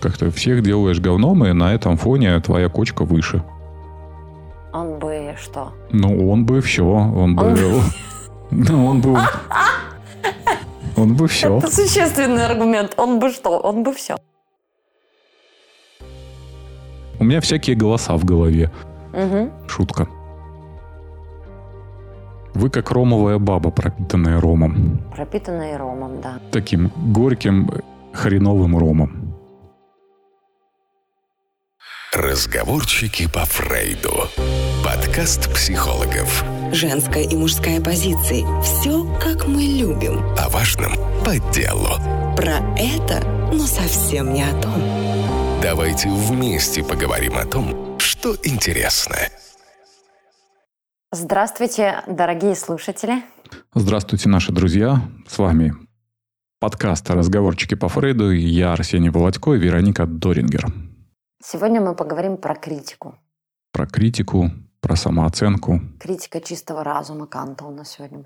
как-то всех делаешь говном, и на этом фоне твоя кочка выше. Он бы что? Ну, он бы все. Он бы все. Это существенный аргумент. Он бы что? Он бы все. У меня всякие голоса в голове. Угу. Шутка. Вы как ромовая баба, пропитанная ромом. Пропитанная ромом, да. Таким горьким, хреновым ромом. Разговорчики по Фрейду. Подкаст психологов. Женская и мужская позиции. Все, как мы любим. О важном по делу. Про это, но совсем не о том. Давайте вместе поговорим о том, что интересно. Здравствуйте, дорогие слушатели. Здравствуйте, наши друзья. С вами подкаст «Разговорчики по Фрейду». Я Арсений Володько и Вероника Дорингер. Сегодня мы поговорим про критику. Про критику, про самооценку. Критика чистого разума Канта у нас сегодня.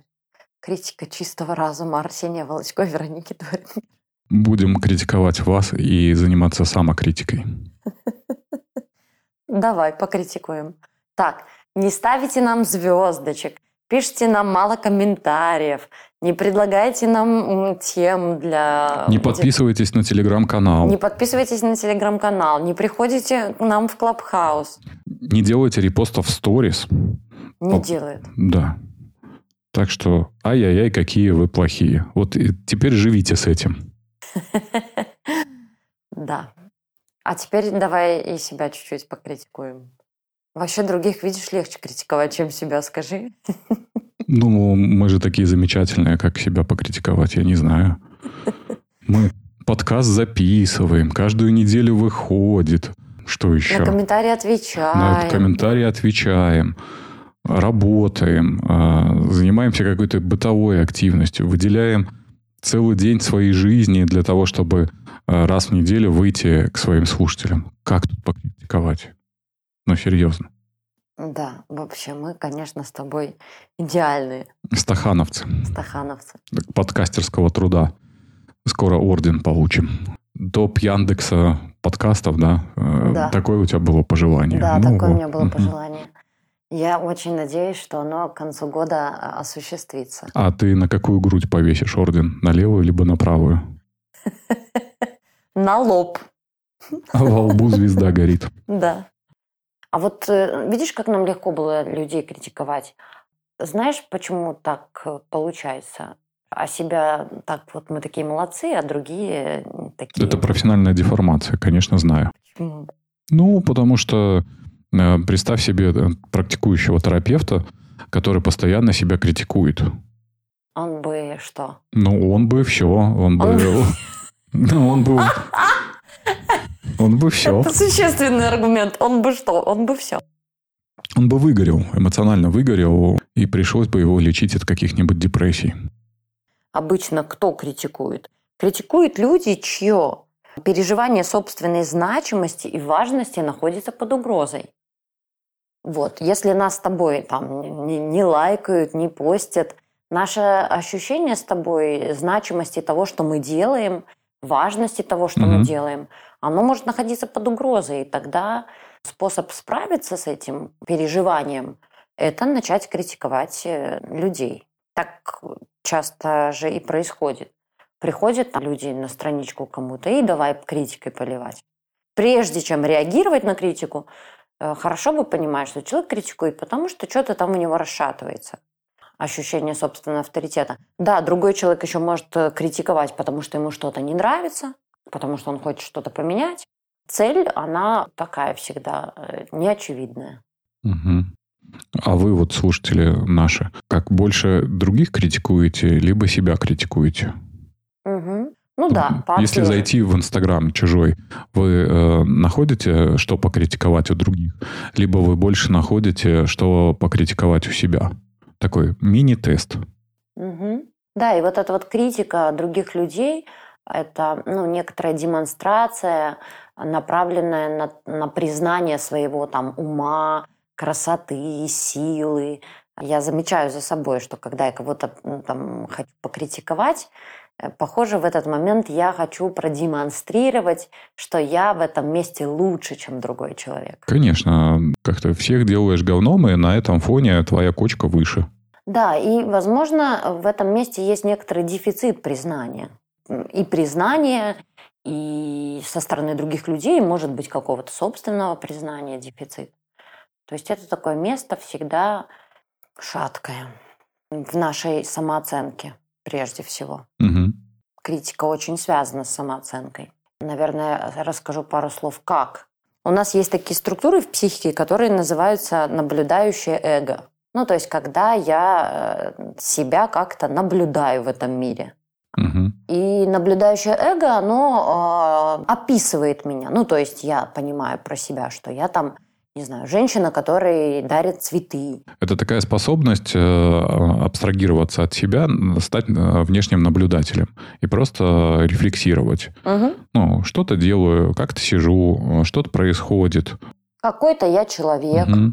Критика чистого разума Арсения Волочкова, Вероники Творина. Будем критиковать вас и заниматься самокритикой. Давай, покритикуем. Так, не ставите нам звездочек, пишите нам мало комментариев, не предлагайте нам тем для... Не подписывайтесь на Telegram-канал. Не подписывайтесь на Telegram-канал. Не приходите к нам в Клуб Хаус. Не делайте репостов в сторис. Не делают. Да. Так что, ай-яй-яй, какие вы плохие. Вот теперь живите с этим. Да. А теперь давай и себя чуть-чуть покритикуем. Вообще других, видишь, легче критиковать, чем себя, скажи. Ну, мы же такие замечательные, как себя покритиковать, я не знаю. Мы подкаст записываем, каждую неделю выходит. Что еще? На комментарии отвечаем. На комментарии отвечаем. Работаем, занимаемся какой-то бытовой активностью, выделяем целый день своей жизни для того, чтобы раз в неделю выйти к своим слушателям. Как тут покритиковать? Ну, серьезно. Да, вообще мы, конечно, с тобой идеальные. Стахановцы. Подкастерского труда. Скоро орден получим. Топ Яндекса подкастов, да? Да. Такое у тебя было пожелание. Да, ну, такое вот. У меня было пожелание. Я очень надеюсь, что оно к концу года осуществится. А ты на какую грудь повесишь орден? На левую либо на правую? На лоб. А во лбу звезда горит. Да. А вот видишь, как нам легко было людей критиковать? Знаешь, почему так получается? А себя так вот мы такие молодцы, а другие такие... Это профессиональная деформация, конечно, знаю. Почему? Ну, потому что представь себе практикующего терапевта, который постоянно себя критикует. Он бы что? Ну, он бы все. Он бы все. Это существенный аргумент. Он бы что? Он бы все. Он бы выгорел, эмоционально выгорел, и пришлось бы его лечить от каких-нибудь депрессий. Обычно кто критикует? Критикуют люди, чье переживание собственной значимости и важности находится под угрозой. Вот. Если нас с тобой там не лайкают, не постят, наше ощущение с тобой значимости того, что мы делаем, важности того, что мы делаем, оно может находиться под угрозой. И тогда способ справиться с этим переживанием – это начать критиковать людей. Так часто же и происходит. Приходят люди на страничку кому-то и давай критикой поливать. Прежде чем реагировать на критику, хорошо бы понимать, что человек критикует, потому что что-то там у него расшатывается. Ощущение собственного авторитета. Да, другой человек еще может критиковать, потому что ему что-то не нравится, потому что он хочет что-то поменять. Цель, она такая всегда, неочевидная. Угу. А вы, вот слушатели наши, как больше других критикуете, либо себя критикуете? Угу. Ну да. Если зайти в Instagram чужой, вы находите, что покритиковать у других, либо вы больше находите, что покритиковать у себя? Такой мини-тест. Угу. Да, и вот эта вот критика других людей, это некоторая демонстрация, направленная на признание своего там ума, красоты, силы. Я замечаю за собой, что когда я кого-то там хочу покритиковать, Похоже, в этот момент я хочу продемонстрировать, что я в этом месте лучше, чем другой человек. Конечно. Как ты всех делаешь говном, и на этом фоне твоя кочка выше. Да, и, возможно, в этом месте есть некоторый дефицит признания. И признания, и со стороны других людей, может быть, какого-то собственного признания дефицит. То есть это такое место всегда шаткое в нашей самооценке. Прежде всего. Угу. Критика очень связана с самооценкой. Наверное, расскажу пару слов, как. У нас есть такие структуры в психике, которые называются наблюдающее эго. Ну, то есть, когда я себя как-то наблюдаю в этом мире. Угу. И наблюдающее эго, оно описывает меня. Ну, то есть, я понимаю про себя, что я там... не знаю, женщина, которой дарит цветы. Это такая способность абстрагироваться от себя, стать внешним наблюдателем и просто рефлексировать. Угу. Ну, что-то делаю, как-то сижу, что-то происходит. Какой-то я человек. Угу.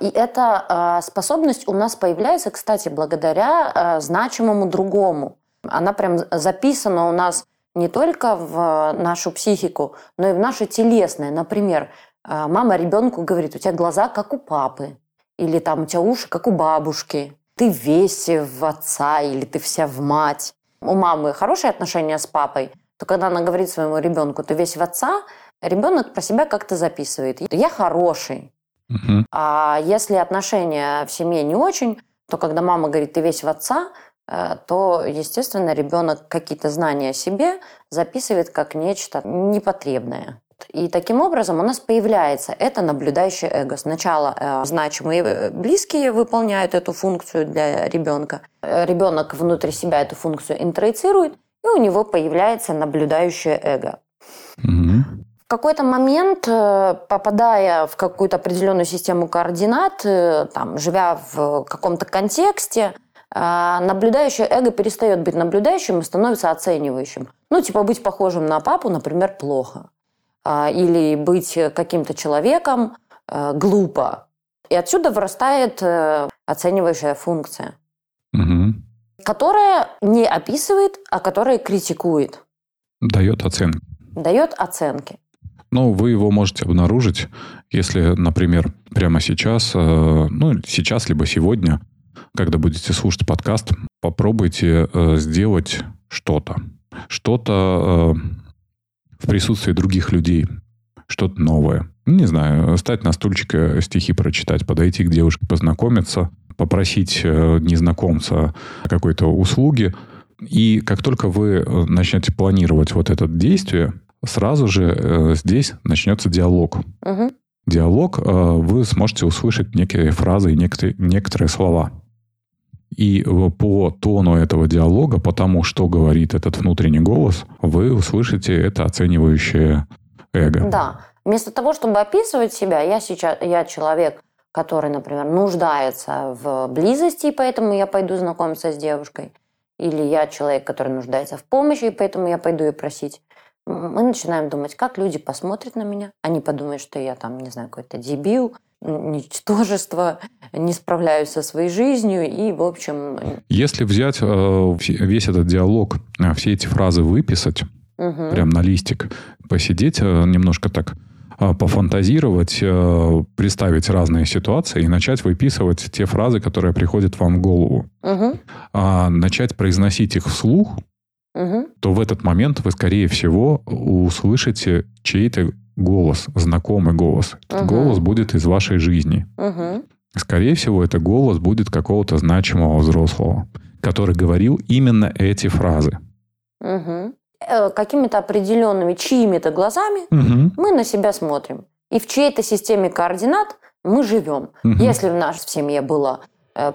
И эта способность у нас появляется, кстати, благодаря значимому другому. Она прям записана у нас не только в нашу психику, но и в наше телесное. Например, мама ребенку говорит, у тебя глаза как у папы, или там у тебя уши как у бабушки, ты весь в отца, или ты вся в мать. У мамы хорошие отношения с папой, то когда она говорит своему ребенку, ты весь в отца, ребенок про себя как-то записывает, я хороший. Угу. А если отношения в семье не очень, то когда мама говорит, ты весь в отца, то, естественно, ребенок какие-то знания о себе записывает как нечто непотребное. И таким образом у нас появляется это наблюдающее эго. Сначала значимые близкие выполняют эту функцию для ребенка. Ребенок внутри себя эту функцию интроицирует, и у него появляется наблюдающее эго. Mm-hmm. В какой-то момент, попадая в какую-то определенную систему координат, там, живя в каком-то контексте, наблюдающее эго перестает быть наблюдающим и становится оценивающим. Ну, типа быть похожим на папу, например, плохо. Или быть каким-то человеком глупо. И отсюда вырастает оценивающая функция, угу. которая не описывает, а которая критикует. Дает оценки. Дает оценки. Но вы его можете обнаружить, если, например, прямо сейчас, ну, сейчас либо сегодня, когда будете слушать подкаст, попробуйте сделать что-то. Что-то... в присутствии других людей, что-то новое. Не знаю, встать на стульчик, стихи прочитать, подойти к девушке, познакомиться, попросить незнакомца какой-то услуги. И как только вы начнете планировать вот это действие, сразу же здесь начнется диалог. Угу. Диалог, вы сможете услышать некие фразы и некоторые слова. И по тону этого диалога, по тому, что говорит этот внутренний голос, вы услышите это оценивающее эго. Да. Вместо того, чтобы описывать себя, я человек, который, например, нуждается в близости, и поэтому я пойду знакомиться с девушкой. Или я человек, который нуждается в помощи, и поэтому я пойду ее просить. Мы начинаем думать, как люди посмотрят на меня. Они подумают, что я там, не знаю, какой-то дебил, ничтожество, не справляюсь со своей жизнью и, в общем... Если взять весь этот диалог, все эти фразы выписать, угу. прям на листик, посидеть немножко так, пофантазировать, представить разные ситуации и начать выписывать те фразы, которые приходят вам в голову. Угу. Начать произносить их вслух, угу. то в этот момент вы, скорее всего, услышите чей-то голос, знакомый голос. Этот угу. голос будет из вашей жизни. Угу. Скорее всего, это голос будет какого-то значимого взрослого, который говорил именно эти фразы. Угу. Какими-то определенными, чьими-то глазами угу. мы на себя смотрим. И в чьей-то системе координат мы живем. Угу. Если в нашей семье было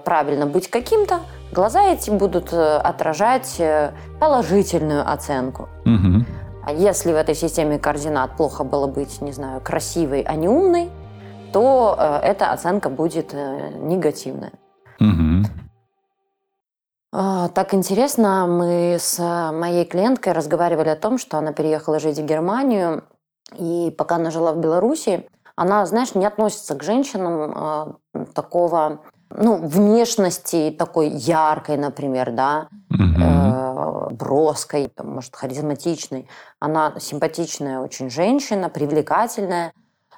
правильно быть каким-то, глаза эти будут отражать положительную оценку. Угу. А если в этой системе координат плохо было быть, не знаю, красивой, а не умной, то эта оценка будет негативная. Угу. Так интересно, мы с моей клиенткой разговаривали о том, что она переехала жить в Германию, и пока она жила в Беларуси, она, знаешь, не относится к женщинам такого, ну, внешности такой яркой, например, да, угу. броской, там, может, харизматичной. Она симпатичная очень женщина, привлекательная.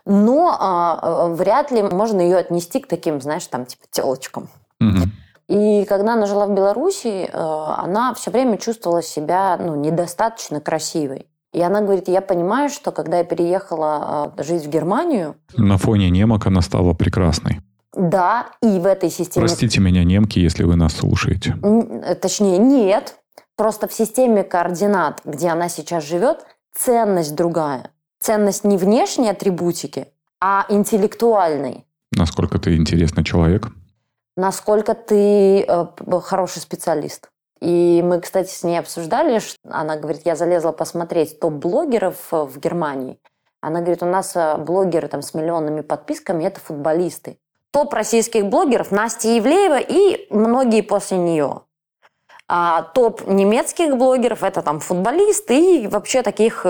Но вряд ли можно ее отнести к таким, знаешь, там, типа, телочкам. Mm-hmm. И когда она жила в Беларуси, она все время чувствовала себя, ну, недостаточно красивой. И она говорит, я понимаю, что когда я переехала жить в Германию... На фоне немок она стала прекрасной. Да, и в этой системе... Простите меня, немки, если вы нас слушаете. Точнее, нет. Просто в системе координат, где она сейчас живет, ценность другая. Ценность не внешней атрибутики, а интеллектуальной. Насколько ты интересный человек? Насколько ты хороший специалист. И мы, кстати, с ней обсуждали, что она говорит, я залезла посмотреть топ-блогеров в Германии. Она говорит, у нас блогеры там, с миллионными подписками – это футболисты. Топ российских блогеров – Настя Ивлеева и многие после нее. А топ немецких блогеров – это там футболисты и вообще таких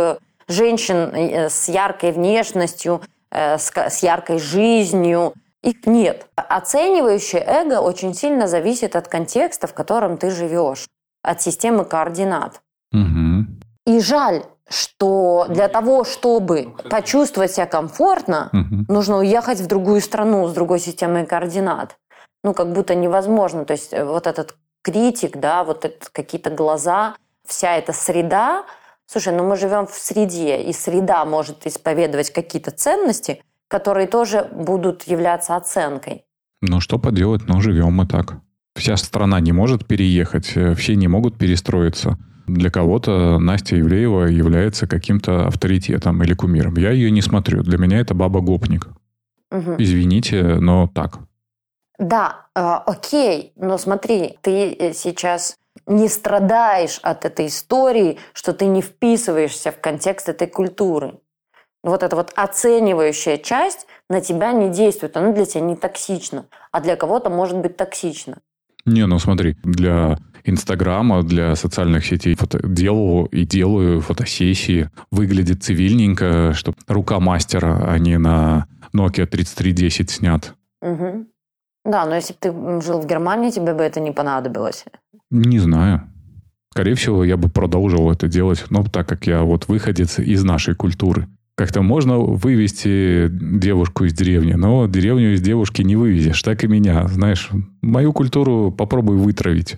женщин с яркой внешностью, с яркой жизнью. Их нет. Оценивающее эго очень сильно зависит от контекста, в котором ты живешь, от системы координат. Угу. И жаль, что для того, чтобы почувствовать себя комфортно, угу, нужно уехать в другую страну с другой системой координат. Ну, как будто невозможно. То есть вот этот критик, да, вот это какие-то глаза, вся эта среда. Слушай, ну мы живем в среде, и среда может исповедовать какие-то ценности, которые тоже будут являться оценкой. Ну, что поделать? Ну, живем мы так. Вся страна не может переехать, все не могут перестроиться. Для кого-то Настя Ивлеева является каким-то авторитетом или кумиром. Я ее не смотрю. Для меня это баба-гопник. Угу. Извините, но так. Да, окей, но смотри, ты сейчас не страдаешь от этой истории, что ты не вписываешься в контекст этой культуры. Вот эта вот оценивающая часть на тебя не действует. Она для тебя не токсична. А для кого-то может быть токсична. Не, ну смотри, для Инстаграма, для социальных сетей делаю фотосессии. Выглядит цивильненько, что рука мастера, а не на Nokia 3310 снят. Угу. Да, но если бы ты жил в Германии, тебе бы это не понадобилось. Не знаю. Скорее всего, я бы продолжил это делать. Но так как я вот выходец из нашей культуры. Как-то можно вывести девушку из деревни, но деревню из девушки не вывезешь. Так и меня, знаешь. Мою культуру попробуй вытравить.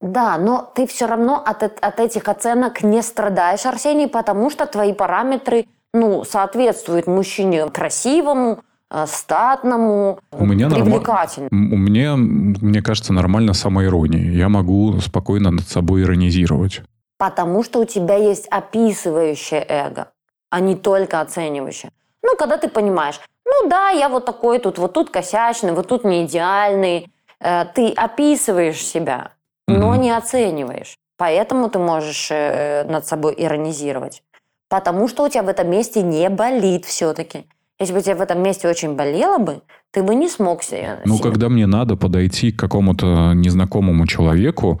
Да, но ты все равно от этих оценок не страдаешь, Арсений, потому что твои параметры, ну, соответствуют мужчине красивому, статному, привлекательному. Мне кажется, нормально самоирония. Я могу спокойно над собой иронизировать. Потому что у тебя есть описывающее эго, а не только оценивающая. Ну, когда ты понимаешь, ну да, я вот такой тут, вот тут косячный, вот тут не идеальный. Ты описываешь себя, но не оцениваешь. Поэтому ты можешь над собой иронизировать. Потому что у тебя в этом месте не болит все-таки. Если бы у тебя в этом месте очень болело бы, ты бы не смог себя... Ну, когда мне надо подойти к какому-то незнакомому человеку,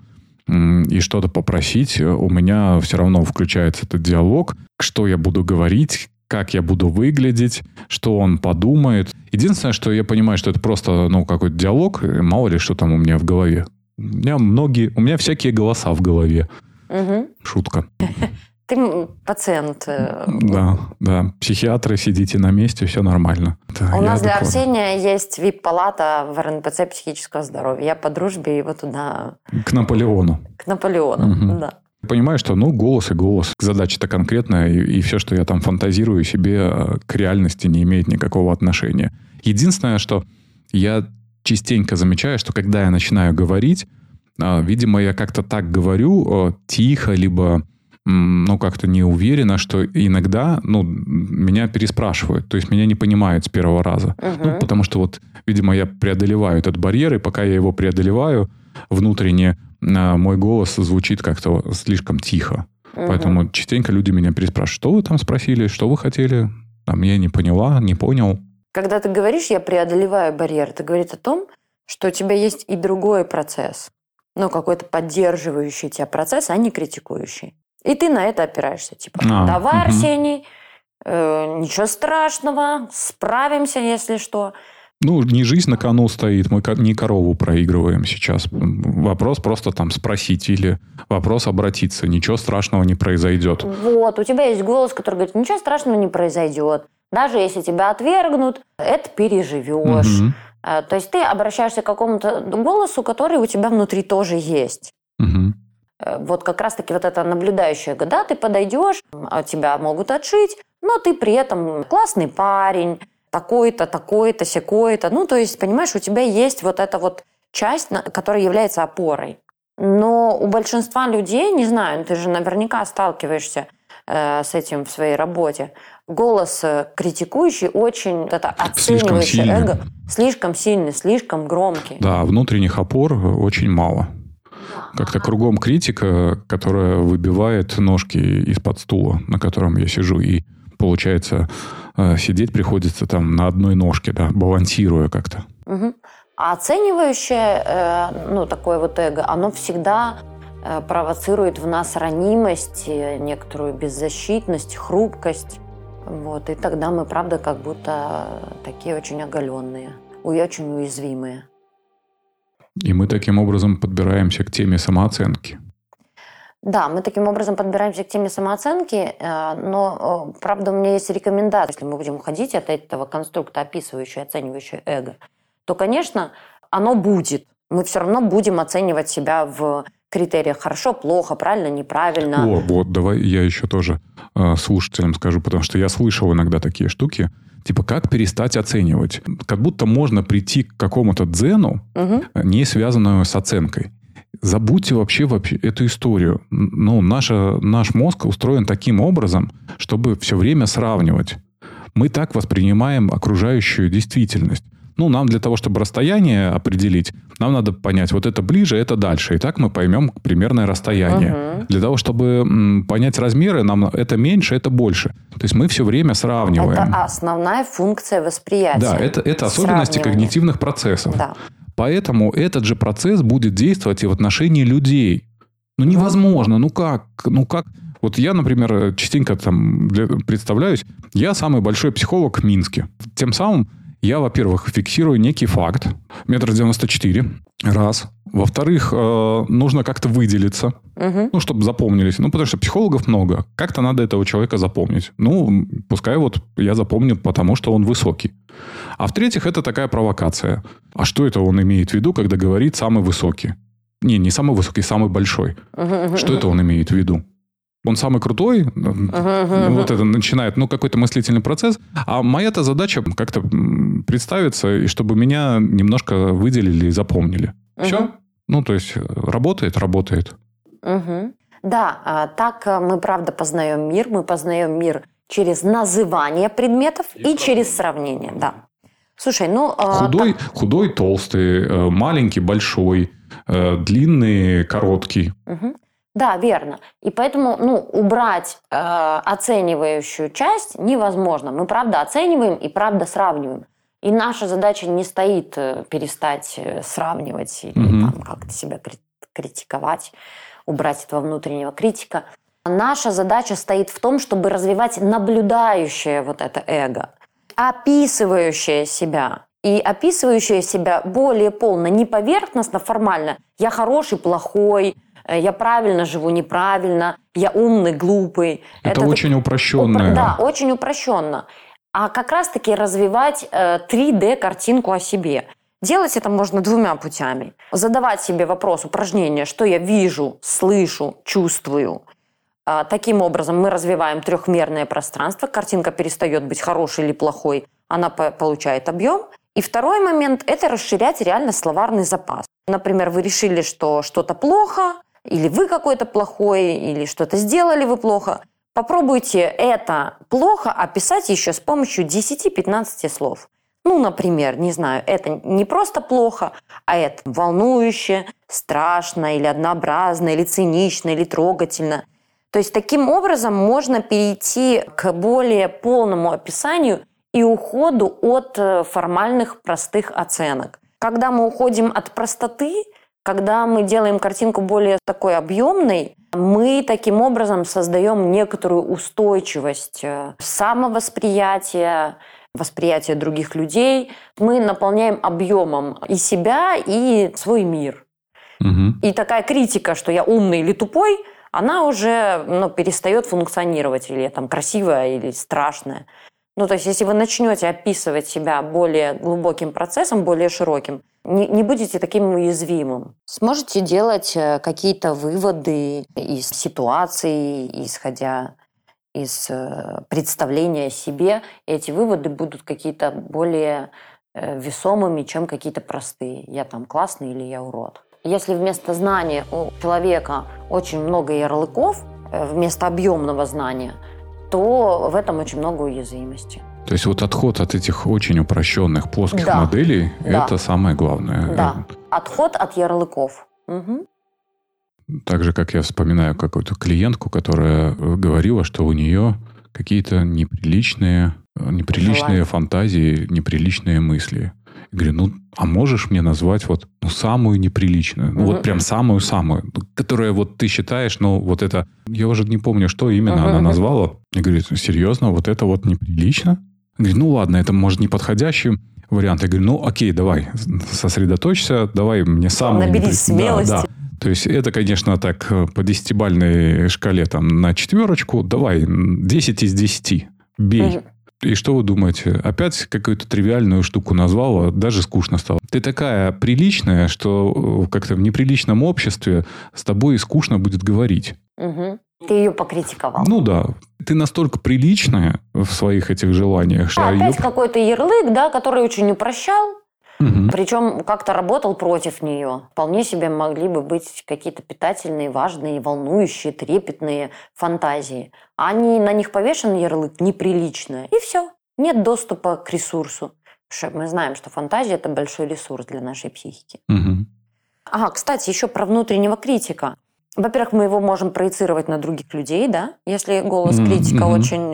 и что-то попросить, у меня все равно включается этот диалог, что я буду говорить, как я буду выглядеть, что он подумает. Единственное, что я понимаю, что это просто, ну, какой-то диалог, мало ли что там у меня в голове. У меня всякие голоса в голове. Угу. Шутка. Ты пациент. Да, да. Психиатры, сидите на месте, все нормально. Да, у нас для Арсения есть VIP-палата в РНПЦ психического здоровья. Я по дружбе его туда... К Наполеону. К Наполеону, угу. Да. Понимаю, что, ну, голос и голос. Задача-то конкретная, и все, что я там фантазирую себе, к реальности не имеет никакого отношения. Единственное, что я частенько замечаю, что когда я начинаю говорить, видимо, я как-то так говорю, тихо, либо... ну, как-то не уверена, что иногда, ну, меня переспрашивают. То есть, меня не понимают с первого раза. Угу. Ну, потому что вот, видимо, я преодолеваю этот барьер, и пока я его преодолеваю, внутренне мой голос звучит как-то слишком тихо. Угу. Поэтому частенько люди меня переспрашивают. Что вы там спросили? Что вы хотели? Там, я не поняла, не понял. Когда ты говоришь, я преодолеваю барьер, это говорит о том, что у тебя есть и другой процесс. Ну, какой-то поддерживающий тебя процесс, а не критикующий. И ты на это опираешься. Типа, давай, Арсений, ничего страшного, справимся, если что. Ну, не жизнь на кону стоит, мы не корову проигрываем сейчас. Вопрос просто там спросить или вопрос обратиться. Ничего страшного не произойдет. Вот, у тебя есть голос, который говорит, ничего страшного не произойдет. Даже если тебя отвергнут, это переживешь. Угу. То есть ты обращаешься к какому-то голосу, который у тебя внутри тоже есть. Угу. Вот как раз-таки вот это наблюдающее, когда ты подойдешь, тебя могут отшить, но ты при этом классный парень, такой-то, такой-то, сякой-то. Ну, то есть, понимаешь, у тебя есть вот эта вот часть, которая является опорой. Но у большинства людей, не знаю, ты же наверняка сталкиваешься с этим в своей работе, голос критикующий очень вот это оценивающий эго. Слишком сильный, слишком громкий. Да, внутренних опор очень мало. Как-то кругом критика, которая выбивает ножки из-под стула, на котором я сижу, и получается, сидеть приходится там на одной ножке, да, балансируя как-то. Угу. А оценивающее, ну, такое вот эго, оно всегда провоцирует в нас ранимость, некоторую беззащитность, хрупкость. Вот. И тогда мы, правда, как будто такие очень оголенные и очень уязвимые. И мы таким образом подбираемся к теме самооценки. Да, мы таким образом подбираемся к теме самооценки, но, правда, у меня есть рекомендация. Если мы будем уходить от этого конструкта, описывающего, оценивающего эго, то, конечно, оно будет. Мы все равно будем оценивать себя в критериях хорошо, плохо, правильно, неправильно. О, вот, давай я еще тоже слушателям скажу, потому что я слышал иногда такие штуки, типа, как перестать оценивать? Как будто можно прийти к какому-то дзену, угу, не связанному с оценкой. Забудьте вообще эту историю. Ну, наш мозг устроен таким образом, чтобы все время сравнивать. Мы так воспринимаем окружающую действительность. Ну, нам для того, чтобы расстояние определить, нам надо понять, вот это ближе, это дальше. И так мы поймем примерное расстояние. Угу. Для того, чтобы понять размеры, нам это меньше, это больше. То есть мы все время сравниваем. Это основная функция восприятия. Да, это особенности когнитивных процессов. Да. Поэтому этот же процесс будет действовать и в отношении людей. Ну, невозможно. Ну как? Вот я, например, частенько там представляюсь, я самый большой психолог в Минске. Тем самым я, во-первых, фиксирую некий факт. 1,94 м. Раз. Во-вторых, нужно как-то выделиться. Угу. Ну, чтобы запомнились. Ну, потому что психологов много. Как-то надо этого человека запомнить. Ну, пускай вот я запомню, потому что он высокий. А в-третьих, это такая провокация. А что это он имеет в виду, когда говорит «самый высокий»? Не самый высокий, самый большой. Что это он имеет в виду? Он самый крутой, вот это начинает, ну, какой-то мыслительный процесс. А моя-то задача как-то представиться, и чтобы меня немножко выделили и запомнили. Все? Ну, то есть, работает. Да, так мы, правда, познаем мир. Мы познаем мир через называние предметов и через сравнение, да. Слушай, ну... Худой, толстый, маленький, большой, длинный, короткий. Угу. Да, верно. И поэтому убрать оценивающую часть невозможно. Мы правда оцениваем и правда сравниваем. И наша задача не стоит перестать сравнивать или там, как-то себя критиковать, убрать этого внутреннего критика. Наша задача стоит в том, чтобы развивать наблюдающее вот это эго, описывающее себя. И описывающее себя более полно, не поверхностно, формально. Я хороший, плохой, я правильно живу, неправильно, я умный, глупый. Это очень упрощенно. Да, очень упрощенно. А как раз-таки развивать 3D-картинку о себе. Делать это можно двумя путями. Задавать себе вопрос, упражнение, что я вижу, слышу, чувствую. Таким образом мы развиваем трехмерное пространство. Картинка перестает быть хорошей или плохой. Она получает объем. И второй момент – это расширять реально словарный запас. Например, вы решили, что что-то плохо, или вы какой-то плохой, или что-то сделали вы плохо. Попробуйте это плохо описать еще с помощью 10-15 слов. Ну, например, не знаю, это не просто плохо, а это волнующе, страшно, или однообразно, или цинично, или трогательно. То есть таким образом можно перейти к более полному описанию и уходу от формальных простых оценок. Когда мы уходим от простоты, когда мы делаем картинку более такой объемной, мы таким образом создаем некоторую устойчивость самовосприятия, восприятие других людей. Мы наполняем объемом и себя, и свой мир. Угу. И такая критика, что я умный или тупой, она уже перестает функционировать, или я там красивая, или страшная. То есть, если вы начнете описывать себя более глубоким процессом, более широким, не будете таким уязвимым. Сможете делать какие-то выводы из ситуации, исходя из представления о себе. Эти выводы будут какие-то более весомыми, чем какие-то простые. Я там классный или я урод. Если вместо знания у человека очень много ярлыков, вместо объемного знания, то в этом очень много уязвимости. То есть отход от этих очень упрощенных плоских моделей – это самое главное. Да, отход от ярлыков. Угу. Так же, как я вспоминаю какую-то клиентку, которая говорила, что у нее какие-то неприличные фантазии, неприличные мысли. Я говорю, а можешь мне назвать самую неприличную? Прям самую-самую, которая ты считаешь, это... Я уже не помню, что именно она назвала. Я говорю, серьезно, это неприлично? Я говорю, ладно, это, может, не подходящий вариант. Я говорю, окей, давай, сосредоточься, давай мне самую... Наберись смелости. Да. То есть, это, конечно, так по десятибалльной шкале на четверочку. Давай, 10 из 10, бей. И что вы думаете? Опять какую-то тривиальную штуку назвала, даже скучно стало. Ты такая приличная, что как-то в неприличном обществе с тобой скучно будет говорить. Угу. Ты ее покритиковал. Да. Ты настолько приличная в своих этих желаниях, что... Опять какой-то ярлык, который очень упрощал. Угу. Причем как-то работал против нее. Вполне себе могли бы быть какие-то питательные, важные, волнующие, трепетные фантазии. На них повешен ярлык неприличное. И все. Нет доступа к ресурсу. Потому что мы знаем, что фантазия – это большой ресурс для нашей психики. Угу. Кстати, еще про внутреннего критика. Во-первых, мы его можем проецировать на других людей, если голос критика очень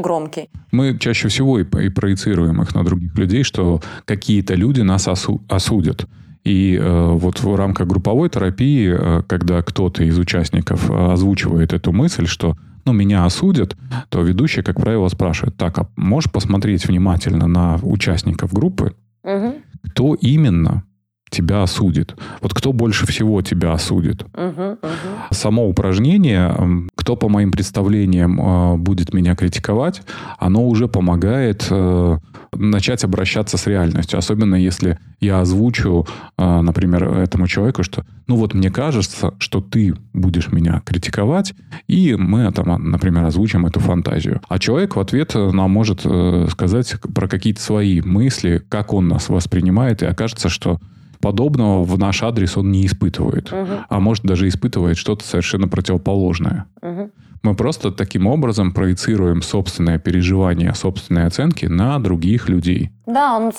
громкий. Мы чаще всего и проецируем их на других людей, что какие-то люди нас осудят. И в рамках групповой терапии, когда кто-то из участников озвучивает эту мысль, что меня осудят, то ведущий, как правило, спрашивает, а можешь посмотреть внимательно на участников группы, кто именно тебя осудит. Кто больше всего тебя осудит. Само упражнение, кто по моим представлениям будет меня критиковать, оно уже помогает начать обращаться с реальностью. Особенно если я озвучу, например, этому человеку, что мне кажется, что ты будешь меня критиковать, и мы, например, озвучим эту фантазию. А человек в ответ нам может сказать про какие-то свои мысли, как он нас воспринимает, и окажется, что подобного в наш адрес он не испытывает. Угу. А может, даже испытывает что-то совершенно противоположное. Угу. Мы просто таким образом проецируем собственное переживание, собственные оценки на других людей. Да, он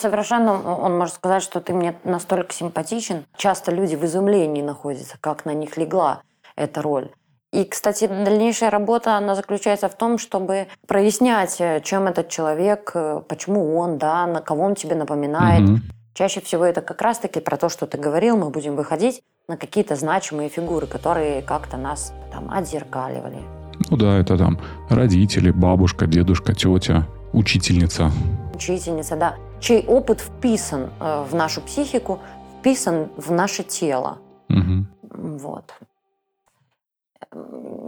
может сказать, что ты мне настолько симпатичен. Часто люди в изумлении находятся, как на них легла эта роль. И, кстати, дальнейшая работа, она заключается в том, чтобы прояснять, чем этот человек, почему он, на кого он тебе напоминает. Угу. Чаще всего это как раз-таки про то, что ты говорил, мы будем выходить на какие-то значимые фигуры, которые как-то нас отзеркаливали. Это родители, бабушка, дедушка, тетя, учительница. Учительница, да. Чей опыт вписан в нашу психику, вписан в наше тело. Угу.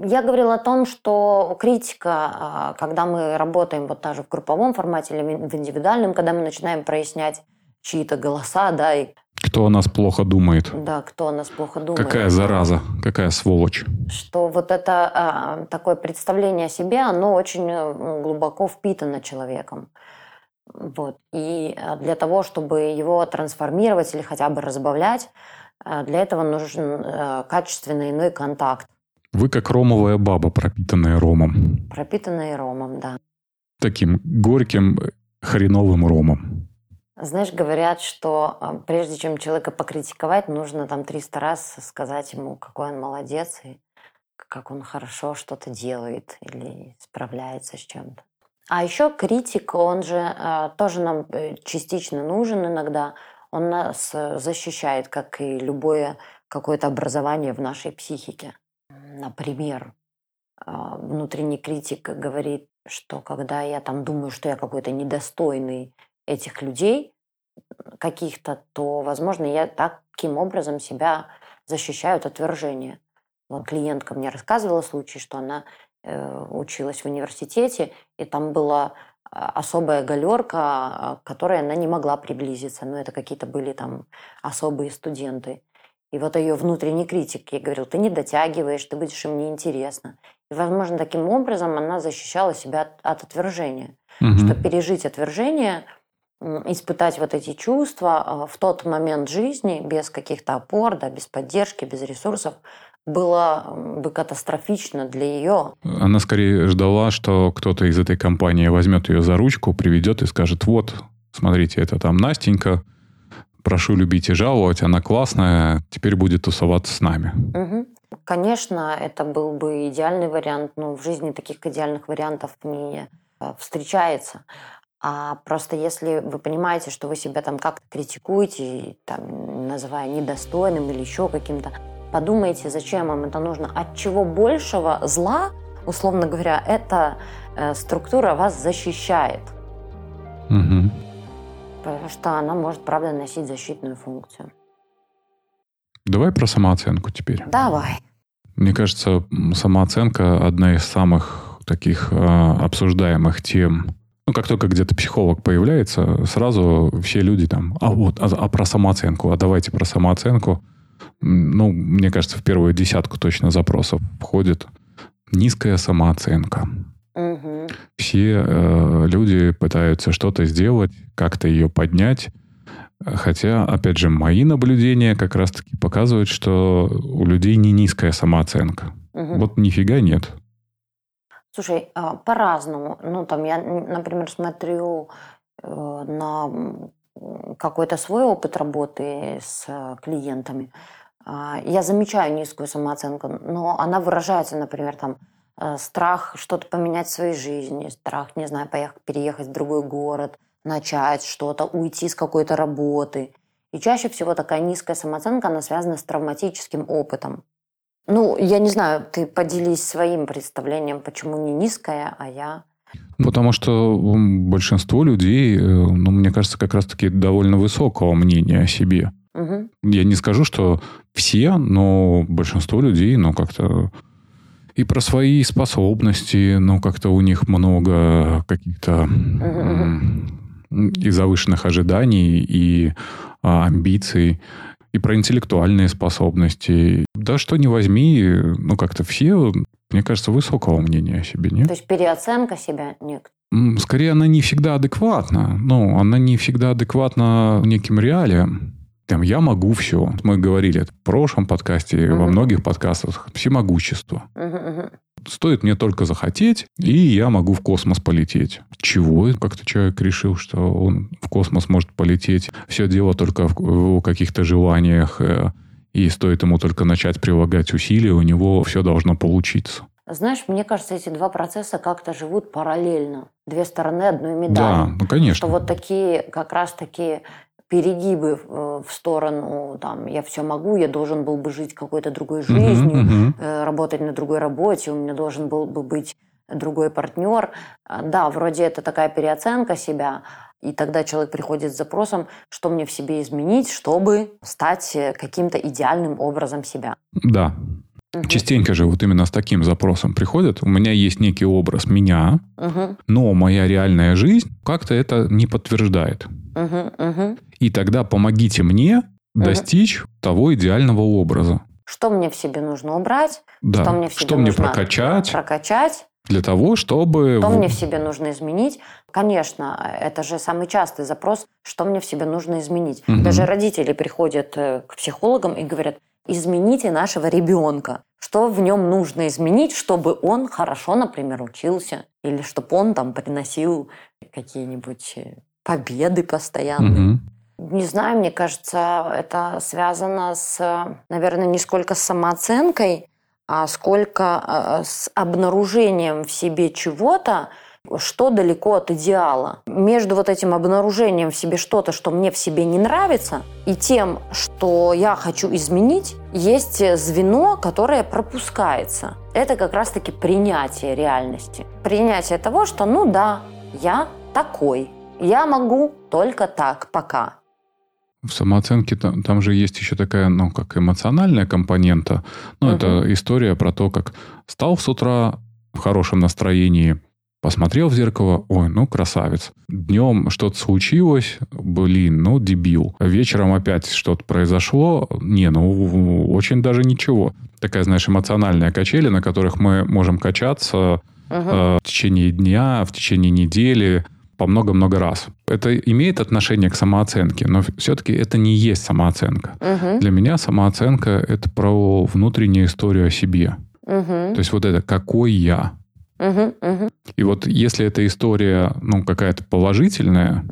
Я говорила о том, что критика, когда мы работаем даже в групповом формате или в индивидуальном, когда мы начинаем прояснять чьи-то голоса, и... Кто о нас плохо думает. Да, кто о нас плохо думает. Какая зараза, какая сволочь. Что это такое представление о себе, оно очень глубоко впитано человеком. И для того, чтобы его трансформировать или хотя бы разбавлять, для этого нужен качественный иной контакт. Вы как ромовая баба, пропитанная ромом. Пропитанная ромом, да. Таким горьким хреновым ромом. Знаешь, говорят, что прежде чем человека покритиковать, нужно 300 раз сказать ему, какой он молодец, и как он хорошо что-то делает или справляется с чем-то. А еще критик, он же тоже нам частично нужен иногда. Он нас защищает, как и любое какое-то образование в нашей психике. Например, внутренний критик говорит, что когда я там думаю, что я какой-то недостойный этих людей каких-то, то, возможно, я таким образом себя защищаю от отвержения. Вот клиентка мне рассказывала случай, что она училась в университете, и там была особая галерка, к которой она не могла приблизиться. Но это какие-то были там особые студенты. И вот ее внутренний критик ей говорил: ты не дотягиваешь, ты будешь им неинтересна. И, возможно, таким образом она защищала себя от отвержения. Mm-hmm. Что пережить отвержение, испытать вот эти чувства в тот момент жизни без каких-то опор, да, без поддержки, без ресурсов, было бы катастрофично для ее. Она скорее ждала, что кто-то из этой компании возьмет ее за ручку, приведет и скажет: вот, смотрите, это там Настенька, прошу любить и жаловать, она классная, теперь будет тусоваться с нами. Угу. Конечно, это был бы идеальный вариант, но в жизни таких идеальных вариантов не встречается. А просто если вы понимаете, что вы себя там как-то критикуете, там, называя недостойным или еще каким-то, подумайте, зачем вам это нужно, от чего большего зла, условно говоря, эта структура вас защищает. Угу. Потому что она может, правда, носить защитную функцию. Давай про самооценку теперь. Давай. Мне кажется, самооценка одна из самых таких обсуждаемых тем. Ну, как только где-то психолог появляется, сразу все люди там: а про самооценку, а давайте про самооценку. Ну, мне кажется, в первую десятку точно запросов входит низкая самооценка. Угу. Все люди пытаются что-то сделать, как-то ее поднять. Хотя, опять же, мои наблюдения как раз-таки показывают, что у людей не низкая самооценка. Угу. Вот нифига нет. Слушай, по-разному. Ну, там я, например, смотрю на какой-то свой опыт работы с клиентами. Я замечаю низкую самооценку, но она выражается, например, там, страх что-то поменять в своей жизни, страх, не знаю, переехать в другой город, начать что-то, уйти с какой-то работы. И чаще всего такая низкая самооценка, она связана с травматическим опытом. Ну, я не знаю, ты поделись своим представлением, почему не низкая, а я... Потому что большинство людей, ну, мне кажется, как раз-таки довольно высокого мнения о себе. Угу. Я не скажу, что все, но большинство людей, ну, как-то... И про свои способности, ну, как-то у них много каких-то и завышенных ожиданий, и амбиций, и про интеллектуальные способности. Да что ни возьми, ну, как-то все, мне кажется, высокого мнения о себе, нет? То есть переоценка себя нет? Скорее, она не всегда адекватна. Ну, она не всегда адекватна неким реалиям. Там, я могу все. Мы говорили это в прошлом подкасте, во многих подкастах. Всемогущество. Стоит мне только захотеть, и я могу в космос полететь. Чего? Как-то человек решил, что он в космос может полететь. Все дело только в его каких-то желаниях. И стоит ему только начать прилагать усилия, у него все должно получиться. Знаешь, мне кажется, эти два процесса как-то живут параллельно. Две стороны одной медали. Да, ну, конечно. Что вот такие, как раз такие... перегибы в сторону там, я все могу, я должен был бы жить какой-то другой жизнью, работать на другой работе, у меня должен был бы быть другой партнер. Да, вроде это такая переоценка себя, и тогда человек приходит с запросом, что мне в себе изменить, чтобы стать каким-то идеальным образом себя. Да. Частенько же вот именно с таким запросом приходят. У меня есть некий образ меня, но моя реальная жизнь как-то это не подтверждает. И тогда помогите мне достичь того идеального образа. Что мне в себе нужно убрать? Да. Что мне в себе нужно прокачать? Для того, чтобы... Что мне в себе нужно изменить? Конечно, это же самый частый запрос, что мне в себе нужно изменить. Даже родители приходят к психологам и говорят: измените нашего ребенка. Что в нем нужно изменить, чтобы он хорошо, например, учился? Или чтобы он там приносил какие-нибудь победы постоянные? Не знаю, мне кажется, это связано с, наверное, не сколько с самооценкой, а сколько с обнаружением в себе чего-то, Что далеко от идеала? Между вот этим обнаружением в себе что-то, что мне в себе не нравится, и тем, что я хочу изменить, есть звено, которое пропускается. Это как раз-таки принятие реальности. Принятие того, что, ну да, я такой. Я могу только так пока. В самооценке там же есть еще такая, ну, как эмоциональная компонента. Ну, угу. Это история про то, как встал с утра в хорошем настроении, посмотрел в зеркало, ой, ну, красавец. Днем что-то случилось, блин, ну, дебил. Вечером опять что-то произошло, не, ну, очень даже ничего. Такая, знаешь, эмоциональная качели, на которых мы можем качаться в течение дня, в течение недели, по много-много раз. Это имеет отношение к самооценке, но все-таки это не есть самооценка. Для меня самооценка – это про внутреннюю историю о себе. То есть вот это «какой я». И вот если эта история, ну, какая-то положительная,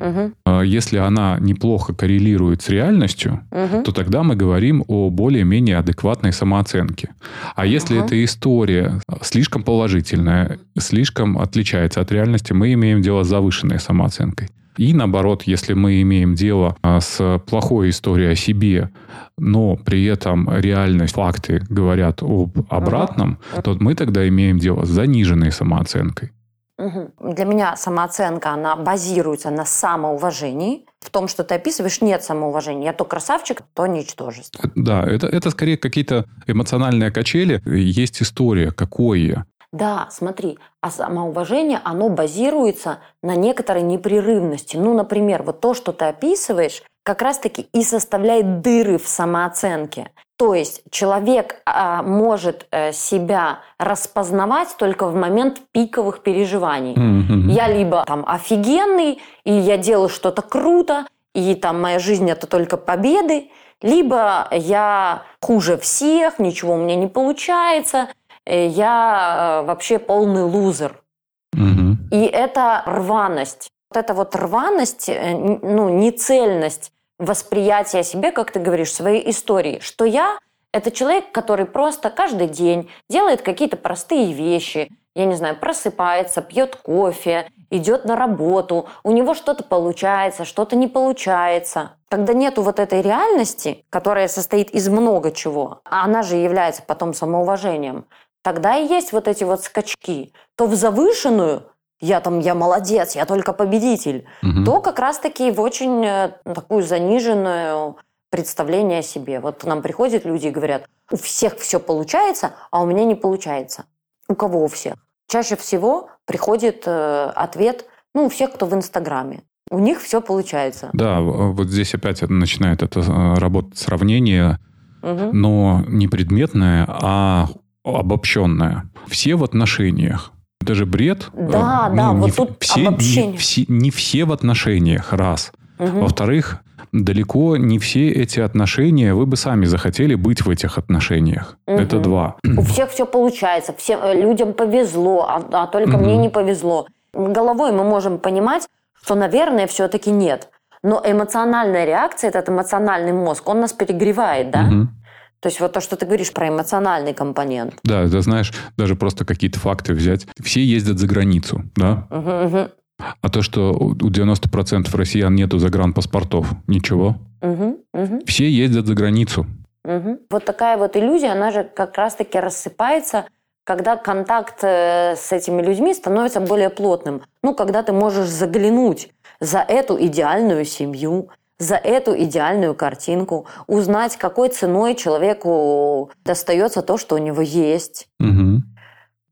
если она неплохо коррелирует с реальностью, то тогда мы говорим о более-менее адекватной самооценке. А если эта история слишком положительная, слишком отличается от реальности, мы имеем дело с завышенной самооценкой. И наоборот, если мы имеем дело с плохой историей о себе, но при этом реальность, факты говорят об обратном, то мы тогда имеем дело с заниженной самооценкой. Для меня самооценка, она базируется на самоуважении. В том, что ты описываешь, нет самоуважения. Я то красавчик, то ничтожество. Да, это скорее какие-то эмоциональные качели. Есть история, какое я. Да, смотри, а самоуважение, оно базируется на некоторой непрерывности. Ну, например, вот то, что ты описываешь, как раз-таки и составляет дыры в самооценке. То есть человек может себя распознавать только в момент пиковых переживаний. Я либо там офигенный, и я делаю что-то круто, и там моя жизнь – это только победы, либо я хуже всех, ничего у меня не получается – я вообще полный лузер. И это рваность. Вот эта вот рваность, ну, нецельность восприятия себя, как ты говоришь, своей истории, что я – это человек, который просто каждый день делает какие-то простые вещи, я не знаю, просыпается, пьет кофе, идет на работу, у него что-то получается, что-то не получается. Когда нету вот этой реальности, которая состоит из много чего, а она же является потом самоуважением, тогда и есть вот эти вот скачки. То в завышенную я молодец, я только победитель, то как раз-таки в очень такую заниженную представление о себе. Вот к нам приходят люди и говорят, у всех все получается, а у меня не получается. У кого у всех? Чаще всего приходит ответ, ну, у всех, кто в Инстаграме. У них все получается. Да, вот здесь опять начинает это работать сравнение, но не предметное, а обобщенное. Все в отношениях. Это же бред. Да, вот тут все, обобщение. Не все в отношениях, раз. Во-вторых, далеко не все эти отношения, вы бы сами захотели быть в этих отношениях. Это два. У всех все получается, всем людям повезло, а только мне не повезло. Головой мы можем понимать, что, наверное, все-таки нет. Но эмоциональная реакция, этот эмоциональный мозг, он нас перегревает, да? То есть вот то, что ты говоришь про эмоциональный компонент. Да, ты знаешь, даже просто какие-то факты взять. Все ездят за границу, да? А то, что у 90% россиян нету загранпаспортов, ничего. Все ездят за границу. Вот такая вот иллюзия, она же как раз-таки рассыпается, когда контакт с этими людьми становится более плотным. Ну, когда ты можешь заглянуть за эту идеальную семью, за эту идеальную картинку, узнать, какой ценой человеку достается то, что у него есть.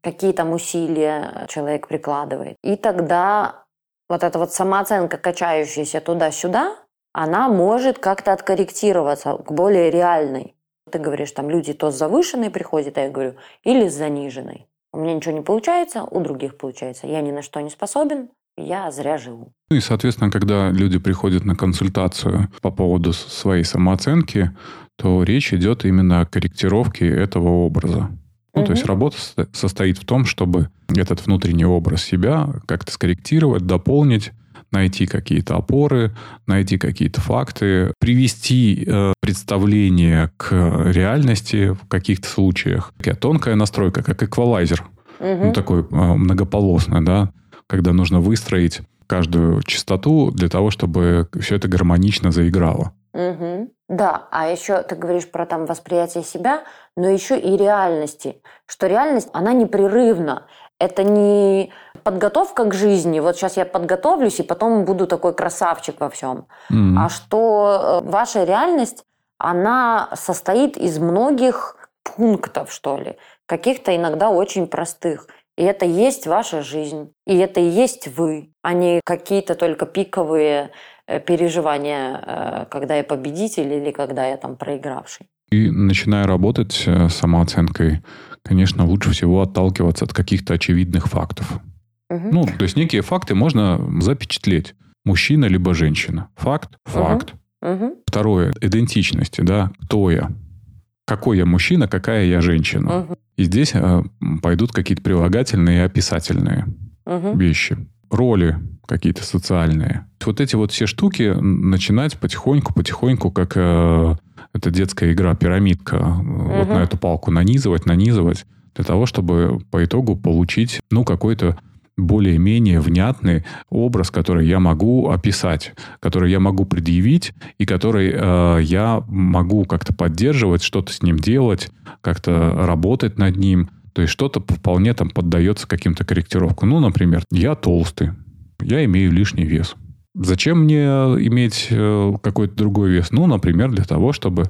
Какие там усилия человек прикладывает. И тогда вот эта вот самооценка, качающаяся туда-сюда, она может как-то откорректироваться к более реальной. Ты говоришь, там люди то с завышенной приходят, а я говорю, или с заниженной. У меня ничего не получается, у других получается. Я ни на что не способен, я зря живу. Ну и, соответственно, когда люди приходят на консультацию по поводу своей самооценки, то речь идет именно о корректировке этого образа. Ну, то есть работа состоит в том, чтобы этот внутренний образ себя как-то скорректировать, дополнить, найти какие-то опоры, найти какие-то факты, привести представление к реальности в каких-то случаях. Такая тонкая настройка, как эквалайзер, ну, такой многополосный, да. когда нужно выстроить каждую частоту для того, чтобы все это гармонично заиграло. Угу. Да, а еще ты говоришь про там восприятие себя, но еще и реальности, что реальность, она непрерывна. Это не подготовка к жизни, вот сейчас я подготовлюсь и потом буду такой красавчик во всем, а что ваша реальность, она состоит из многих пунктов, что ли, каких-то иногда очень простых. И это и есть ваша жизнь, и это и есть вы, а не какие-то только пиковые переживания, когда я победитель или когда я там проигравший. И начиная работать с самооценкой, конечно, лучше всего отталкиваться от каких-то очевидных фактов. Угу. Ну, то есть некие факты можно запечатлеть. Мужчина либо женщина. Факт, факт. Угу. Угу. Второе, идентичности, да, кто я. Какой я мужчина, какая я женщина. Угу. И здесь пойдут какие-то прилагательные и описательные вещи. Роли какие-то социальные. Вот эти вот все штуки начинать потихоньку, как это детская игра «Пирамидка». Вот на эту палку нанизывать, для того, чтобы по итогу получить, ну, какой-то более-менее внятный образ, который я могу описать, который я могу предъявить, и который я могу как-то поддерживать, что-то с ним делать, как-то работать над ним. То есть что-то вполне там поддается каким-то корректировкам. Ну, например, я толстый, я имею лишний вес. Зачем мне иметь какой-то другой вес? Ну, например, для того, чтобы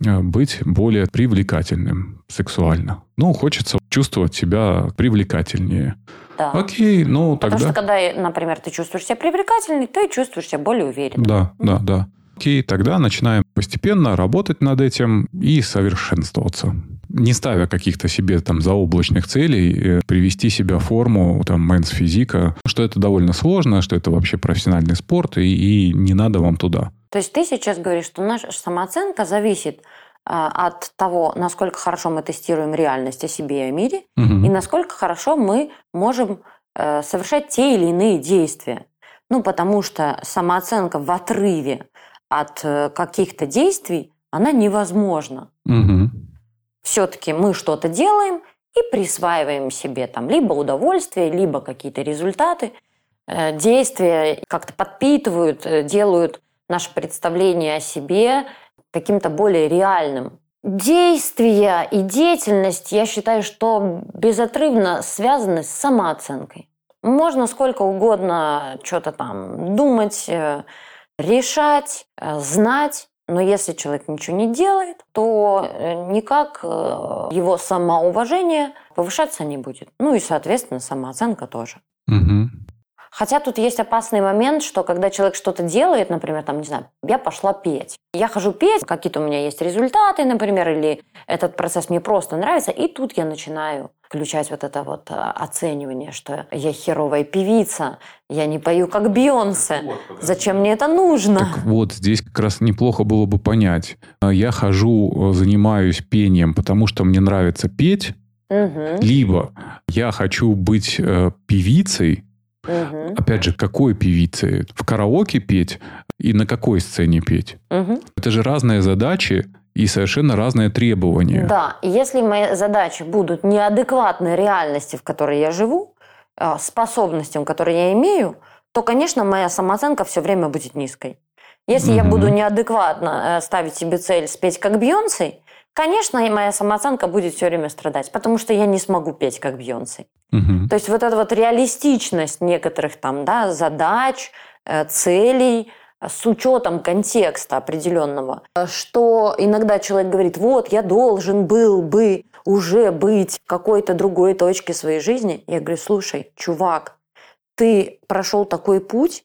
быть более привлекательным сексуально. Ну, хочется чувствовать себя привлекательнее. Да. Окей, ну тогда... Потому что когда, например, ты чувствуешь себя привлекательным, ты чувствуешь себя более уверенным. Да, да, да. Окей, тогда начинаем постепенно работать над этим и совершенствоваться. Не ставя каких-то себе там заоблачных целей, привести себя в форму там men's physique, что это довольно сложно, что это вообще профессиональный спорт, и не надо вам туда. То есть ты сейчас говоришь, что наша самооценка зависит от того, насколько хорошо мы тестируем реальность о себе и о мире, и насколько хорошо мы можем совершать те или иные действия. Ну, потому что самооценка в отрыве от каких-то действий, она невозможна. Угу. Все-таки мы что-то делаем и присваиваем себе там либо удовольствие, либо какие-то результаты. Действия как-то подпитывают, делают наше представление о себе каким-то более реальным. Действия и деятельность, я считаю, что безотрывно связаны с самооценкой. Можно сколько угодно что-то там думать, решать, знать, но если человек ничего не делает, то никак его самоуважение повышаться не будет. Ну и, соответственно, самооценка тоже. Угу. Хотя тут есть опасный момент, что когда человек что-то делает, например, там, не знаю, я пошла петь. Я хожу петь, какие-то у меня есть результаты, например, или этот процесс мне просто нравится, и тут я начинаю включать вот это вот оценивание, что я херовая певица, я не пою как Бейонсе, зачем мне это нужно? Так вот, здесь как раз неплохо было бы понять. Я хожу, занимаюсь пением, потому что мне нравится петь, либо я хочу быть певицей. Угу. Опять же, какой певицей? В караоке петь и на какой сцене петь? Угу. Это же разные задачи и совершенно разные требования. Да, если мои задачи будут неадекватны реальности, в которой я живу, способностям, которые я имею, то, конечно, моя самооценка все время будет низкой. Если я буду неадекватно ставить себе цель спеть как Бейонсе, конечно, моя самооценка будет все время страдать, потому что я не смогу петь как Бейонсе. Угу. То есть вот эта вот реалистичность некоторых там, да, задач, целей с учетом контекста определенного, что иногда человек говорит, вот, я должен был бы уже быть в какой-то другой точке своей жизни. Я говорю, слушай, чувак, ты прошел такой путь,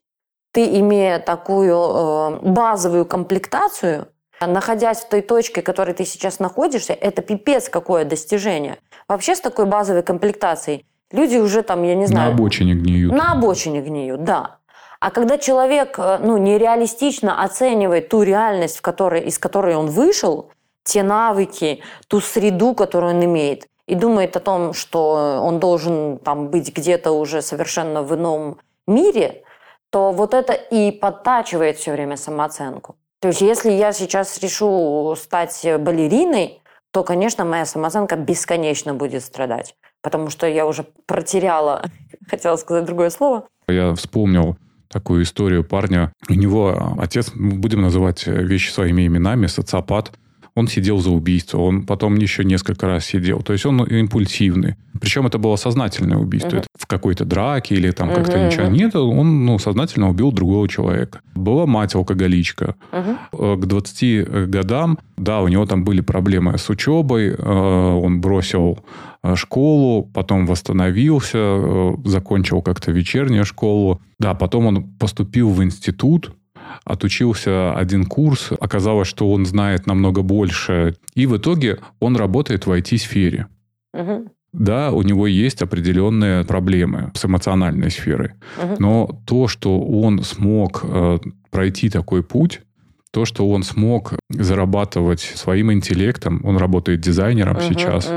ты, имея такую базовую комплектацию, находясь в той точке, в которой ты сейчас находишься, это пипец какое достижение. Вообще с такой базовой комплектацией люди уже там, я не знаю... На обочине гниют. На обочине гниют, да. А когда человек, ну, нереалистично оценивает ту реальность, из которой он вышел, те навыки, ту среду, которую он имеет, и думает о том, что он должен там быть где-то уже совершенно в ином мире, то вот это и подтачивает все время самооценку. То есть, если я сейчас решу стать балериной, то, конечно, моя самооценка бесконечно будет страдать. потому что я уже протеряла, хотела сказать другое слово. Я вспомнил такую историю парня. У него отец, будем называть вещи своими именами, социопат. Он сидел за убийство, он потом еще несколько раз сидел. То есть он импульсивный. Причем это было сознательное убийство. Uh-huh. В какой-то драке или там как-то ничего. Нет, он сознательно убил другого человека. Была мать алкоголичка. К 20 годам, да, у него там были проблемы с учебой. Он бросил школу, потом восстановился, закончил как-то вечернюю школу. Да, потом он поступил в институт. Отучился один курс, оказалось, что он знает намного больше. И в итоге он работает в IT-сфере. Угу. Да, у него есть определенные проблемы с эмоциональной сферой. Угу. Но то, что он смог пройти такой путь, то, что он смог зарабатывать своим интеллектом, он работает дизайнером сейчас,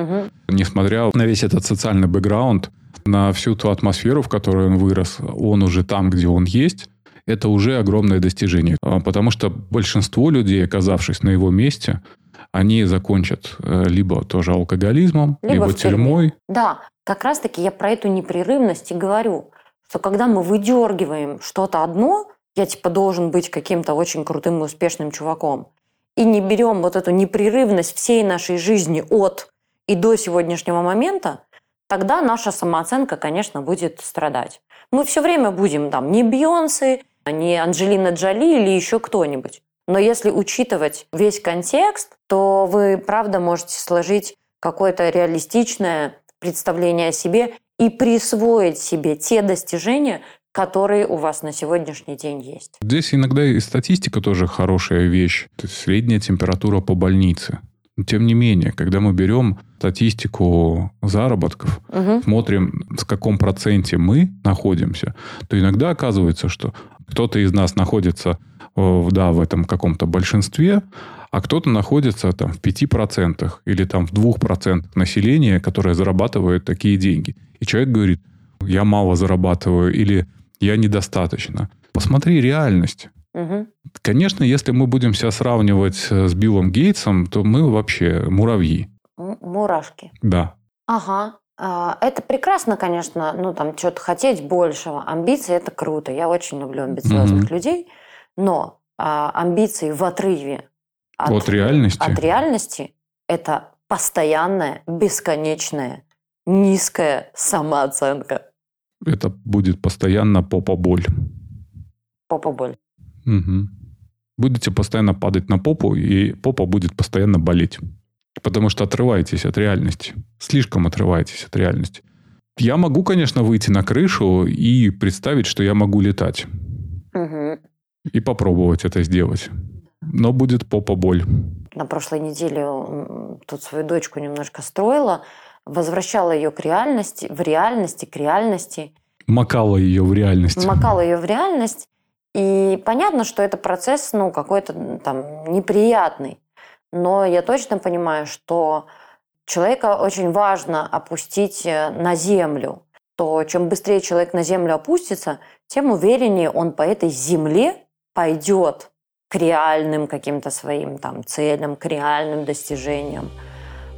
несмотря на весь этот социальный бэкграунд, на всю ту атмосферу, в которой он вырос, он уже там, где он есть, это уже огромное достижение. Потому что большинство людей, оказавшись на его месте, они закончат либо тоже алкоголизмом, либо тюрьмой. Да, как раз-таки я про эту непрерывность и говорю, что когда мы выдергиваем что-то одно, я должен быть каким-то очень крутым и успешным чуваком, и не берем вот эту непрерывность всей нашей жизни от и до сегодняшнего момента, тогда наша самооценка, конечно, будет страдать. Мы все время будем не Бейонсе, не Анджелина Джоли или еще кто-нибудь. Но если учитывать весь контекст, то вы, правда, можете сложить какое-то реалистичное представление о себе и присвоить себе те достижения, которые у вас на сегодняшний день есть. Здесь иногда и статистика тоже хорошая вещь. То есть средняя температура по больнице. Но тем не менее, когда мы берем статистику заработков, смотрим, в каком проценте мы находимся, то иногда оказывается, что кто-то из нас находится в этом каком-то большинстве, а кто-то находится в 5% или в 2% населения, которое зарабатывает такие деньги. И человек говорит, я мало зарабатываю или я недостаточно. Посмотри реальность. Конечно, если мы будем себя сравнивать с Биллом Гейтсом, то мы вообще муравьи. Мурашки. Да. Ага. Это прекрасно, конечно, что-то хотеть большего. Амбиции – это круто. Я очень люблю амбициозных людей. Но амбиции в отрыве от реальности. От реальности – это постоянная, бесконечная, низкая самооценка. Это будет постоянно попа-боль. Попа-боль. Угу. Будете постоянно падать на попу, и попа будет постоянно болеть. Потому что отрываетесь от реальности. Слишком отрываетесь от реальности. Я могу, конечно, выйти на крышу и представить, что я могу летать. Угу. И попробовать это сделать. Но будет попа-боль. На прошлой неделе тут свою дочку немножко строила. Возвращала ее к реальности. Макала ее в реальность. И понятно, что это процесс, какой-то неприятный. Но я точно понимаю, что человека очень важно опустить на землю. То чем быстрее человек на землю опустится, тем увереннее он по этой земле пойдет к реальным каким-то своим целям, к реальным достижениям.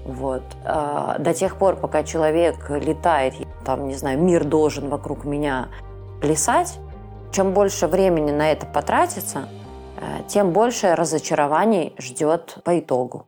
Вот. До тех пор, пока человек летает, мир должен вокруг меня плясать, чем больше времени на это потратится, тем больше разочарований ждет по итогу.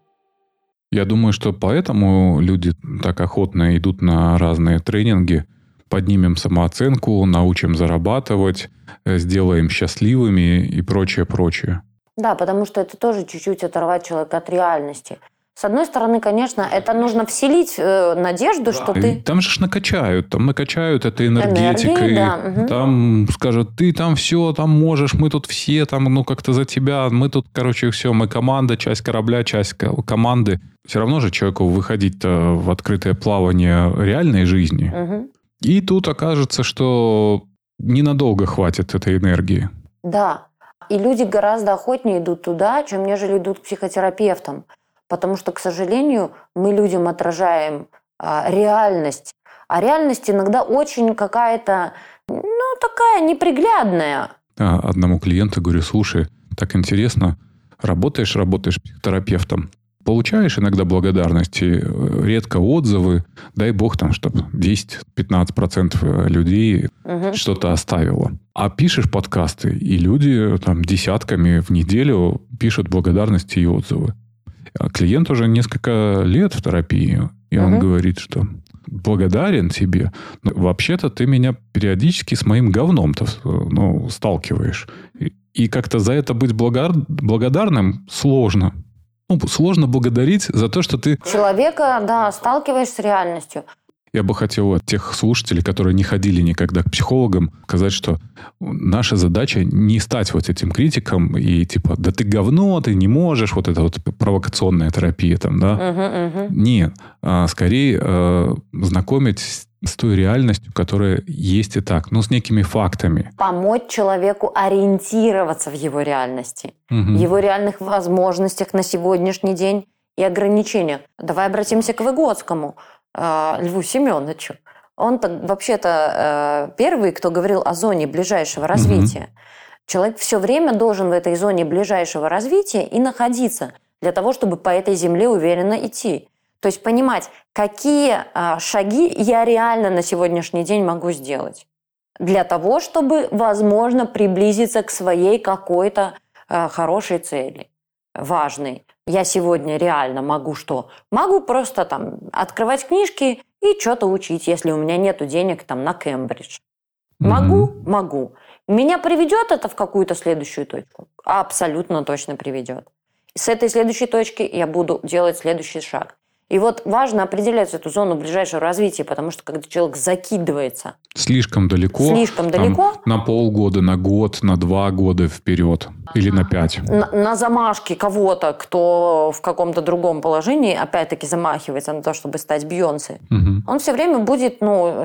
Я думаю, что поэтому люди так охотно идут на разные тренинги. Поднимем самооценку, научим зарабатывать, сделаем счастливыми и прочее. Да, потому что это тоже чуть-чуть оторвать человека от реальности. С одной стороны, конечно, это нужно вселить надежду, да. Что ты... Там же накачают. Там накачают этой энергетикой. Там скажут, ты там все, там можешь, мы тут все, как-то за тебя. Мы тут, все, мы команда, часть корабля, часть команды. Все равно же человеку выходить-то в открытое плавание реальной жизни. И тут окажется, что ненадолго хватит этой энергии. Да. И люди гораздо охотнее идут туда, чем нежели идут к психотерапевтам. Потому что, к сожалению, мы людям отражаем реальность. А реальность иногда очень какая-то, такая неприглядная. Одному клиенту говорю, слушай, так интересно, работаешь психотерапевтом, Получаешь иногда благодарности, редко отзывы. Дай бог там, чтобы 10-15% людей что-то оставило. А пишешь подкасты, и люди там десятками в неделю пишут благодарности и отзывы. А клиент уже несколько лет в терапии, и он говорит, что благодарен тебе. Но вообще-то ты меня периодически с моим говном-то сталкиваешь. И как-то за это быть благодарным сложно. Ну, сложно благодарить за то, что ты... Человека, да, сталкиваешь с реальностью. Я бы хотел от тех слушателей, которые не ходили никогда к психологам, сказать, что наша задача не стать вот этим критиком и типа, да ты говно, ты не можешь, вот эта вот провокационная терапия там, да? Нет, скорее знакомить с той реальностью, которая есть и так, с некими фактами. Помочь человеку ориентироваться в его реальности, в его реальных возможностях на сегодняшний день и ограничениях. Давай обратимся к Выготскому, Льву Семеновичу. Он вообще-то первый, кто говорил о зоне ближайшего развития. Человек все время должен в этой зоне ближайшего развития и находиться для того, чтобы по этой земле уверенно идти. То есть понимать, какие шаги я реально на сегодняшний день могу сделать для того, чтобы, возможно, приблизиться к своей какой-то хорошей цели, важной. Я сегодня реально могу что? Могу просто там открывать книжки и что-то учить, если у меня нет денег там на Кембридж. Могу. Меня приведет это в какую-то следующую точку? Абсолютно точно приведет. С этой следующей точки я буду делать следующий шаг. И вот важно определять эту зону ближайшего развития, потому что когда человек закидывается... Слишком далеко. На полгода, на год, на 2 года вперед. Или на 5. На замашке кого-то, кто в каком-то другом положении, опять-таки, замахивается на то, чтобы стать Бейонсе, он все время будет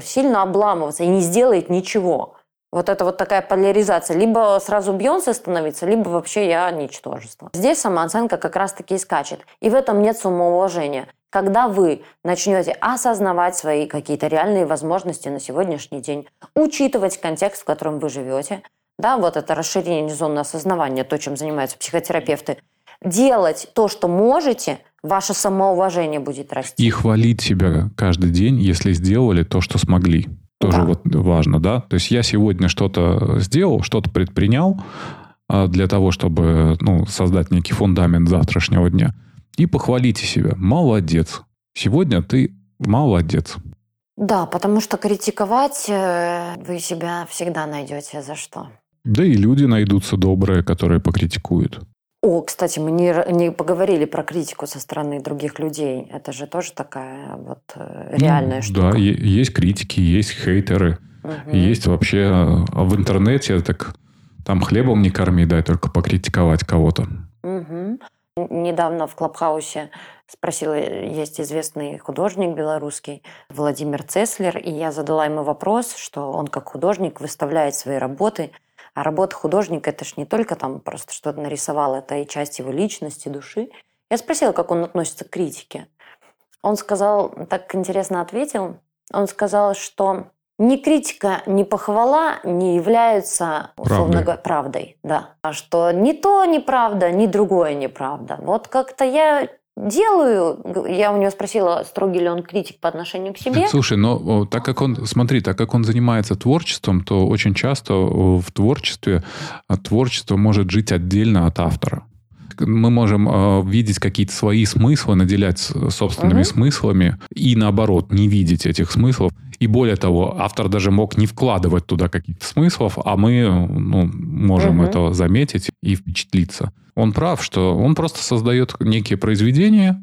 сильно обламываться и не сделает ничего. Вот это вот такая поляризация. Либо сразу Бейонсе становится, либо вообще я ничтожество. Здесь самооценка как раз-таки и скачет. И в этом нет самоуважения. Когда вы начнете осознавать свои какие-то реальные возможности на сегодняшний день, учитывать контекст, в котором вы живете, да, вот это расширение зоны осознавания, то, чем занимаются психотерапевты, делать то, что можете, ваше самоуважение будет расти. И хвалить себя каждый день, если сделали то, что смогли. Тоже да. Вот важно, да? То есть я сегодня что-то сделал, что-то предпринял для того, чтобы создать некий фундамент завтрашнего дня. И похвалите себя. Молодец. Сегодня ты молодец. Да, потому что критиковать вы себя всегда найдете за что. Да и люди найдутся добрые, которые покритикуют. О, кстати, мы не поговорили про критику со стороны других людей. Это же тоже такая вот реальная штука. Да, есть критики, есть хейтеры. Есть вообще... В интернете так там хлебом не корми, дай только покритиковать кого-то. Недавно в Клуб Хаусе спросила, есть известный художник белорусский Владимир Цеслер, и я задала ему вопрос, что он как художник выставляет свои работы, а работа художника – это ж не только там просто что-то нарисовал, это и часть его личности, души. Я спросила, как он относится к критике. Он сказал, так интересно ответил, он сказал, что ни критика, ни похвала не являются, условно говоря, правдой. Да. А что ни то неправда, ни другое неправда. Вот как-то я делаю... Я у него спросила, строгий ли он критик по отношению к себе. Слушай, но так как он занимается творчеством, то очень часто в творчестве творчество может жить отдельно от автора. Мы можем видеть какие-то свои смыслы, наделять собственными смыслами и, наоборот, не видеть этих смыслов. И более того, автор даже мог не вкладывать туда каких-то смыслов, а мы можем это заметить и впечатлиться. Он прав, что он просто создает некие произведения,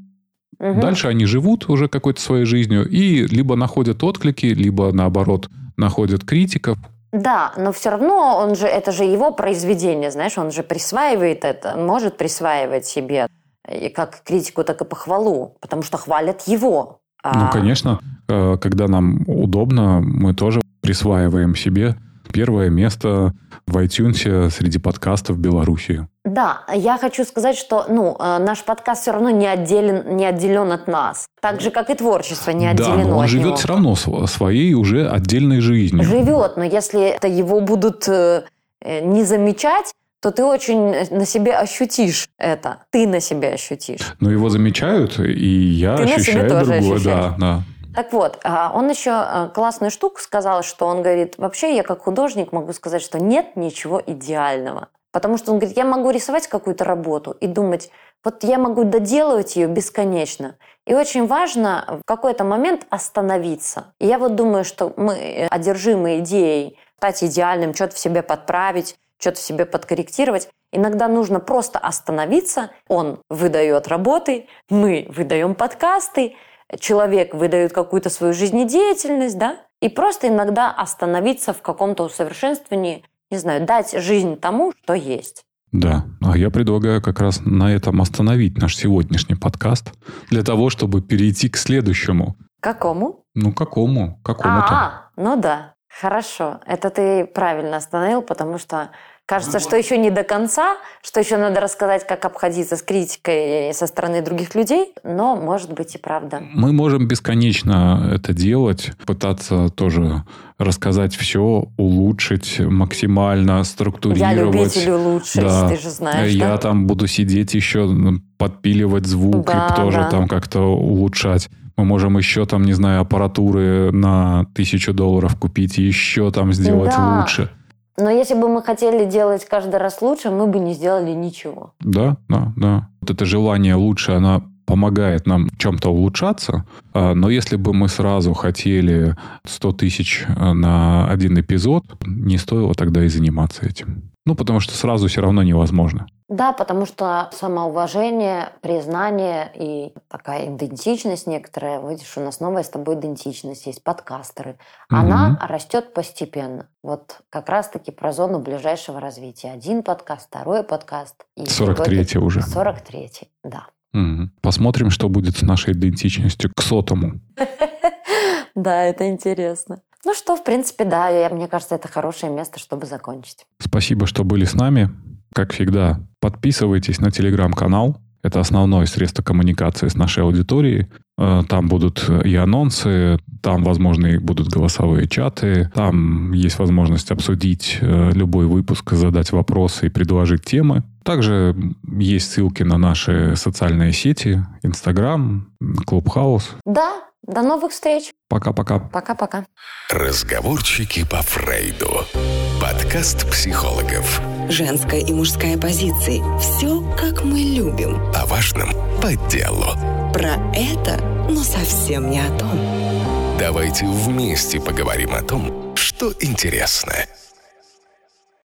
дальше они живут уже какой-то своей жизнью и либо находят отклики, либо, наоборот, находят критиков. Да, но все равно это же его произведение, знаешь, он же присваивает это, может присваивать себе и как критику, так и похвалу, потому что хвалят его. Ну, конечно, когда нам удобно, мы тоже присваиваем себе первое место в iTunes среди подкастов Беларуси. Да, я хочу сказать, что наш подкаст все равно не отделен от нас. Так же, как и творчество не отделено от него. Да, он живет все равно своей уже отдельной жизнью. Живет, но если это его будут не замечать, то ты очень на себе ощутишь это. Ты на себе ощутишь. Но его замечают, и я ты ощущаю другое. Да. Так вот, он еще классную штуку сказал, что он говорит, вообще я как художник могу сказать, что нет ничего идеального. Потому что он говорит, я могу рисовать какую-то работу и думать, вот я могу доделывать ее бесконечно. И очень важно в какой-то момент остановиться. И я вот думаю, что мы одержимы идеей стать идеальным, что-то в себе подправить, что-то в себе подкорректировать. Иногда нужно просто остановиться. Он выдает работы, мы выдаем подкасты, человек выдает какую-то свою жизнедеятельность, да? И просто иногда остановиться в каком-то усовершенствовании, не знаю, дать жизнь тому, что есть. Да, а я предлагаю как раз на этом остановить наш сегодняшний подкаст для того, чтобы перейти к следующему. Какому? Ну, какому? Какому-то. Ну да. Хорошо. Это ты правильно остановил, потому что кажется, что еще не до конца, что еще надо рассказать, как обходиться с критикой со стороны других людей, но, может быть, и правда. Мы можем бесконечно это делать, пытаться тоже рассказать все, улучшить максимально, структурировать. Я любитель улучшить, да. Ты же знаешь. Я там буду сидеть еще, подпиливать звук и тоже там как-то улучшать. Мы можем еще там, не знаю, аппаратуры на $1000 купить и еще там сделать лучше. Но если бы мы хотели делать каждый раз лучше, мы бы не сделали ничего. Да. Вот это желание лучше, оно помогает нам в чем-то улучшаться. Но если бы мы сразу хотели 100 тысяч на один эпизод, не стоило тогда и заниматься этим. Ну, потому что сразу все равно невозможно. Да, потому что самоуважение, признание и такая идентичность некоторая. Видишь, у нас новая с тобой идентичность есть, подкастеры. Она растет постепенно. Вот как раз-таки про зону ближайшего развития. 1 подкаст, 2 подкаст. 43-й уже. 43-й, да. Посмотрим, что будет с нашей идентичностью к 100-му. Да, это интересно. Ну что, в принципе, да, мне кажется, это хорошее место, чтобы закончить. Спасибо, что были с нами. Как всегда, подписывайтесь на Telegram-канал. Это основное средство коммуникации с нашей аудиторией. Там будут и анонсы, там, возможно, и будут голосовые чаты. Там есть возможность обсудить любой выпуск, задать вопросы и предложить темы. Также есть ссылки на наши социальные сети, Instagram, Клуб Хаус. Да, до новых встреч. Пока-пока. Пока-пока. Разговорчики по Фрейду. Подкаст психологов. Женская и мужская позиции. Все, как мы любим. О важном по делу. Про это, но совсем не о том. Давайте вместе поговорим о том, что интересно.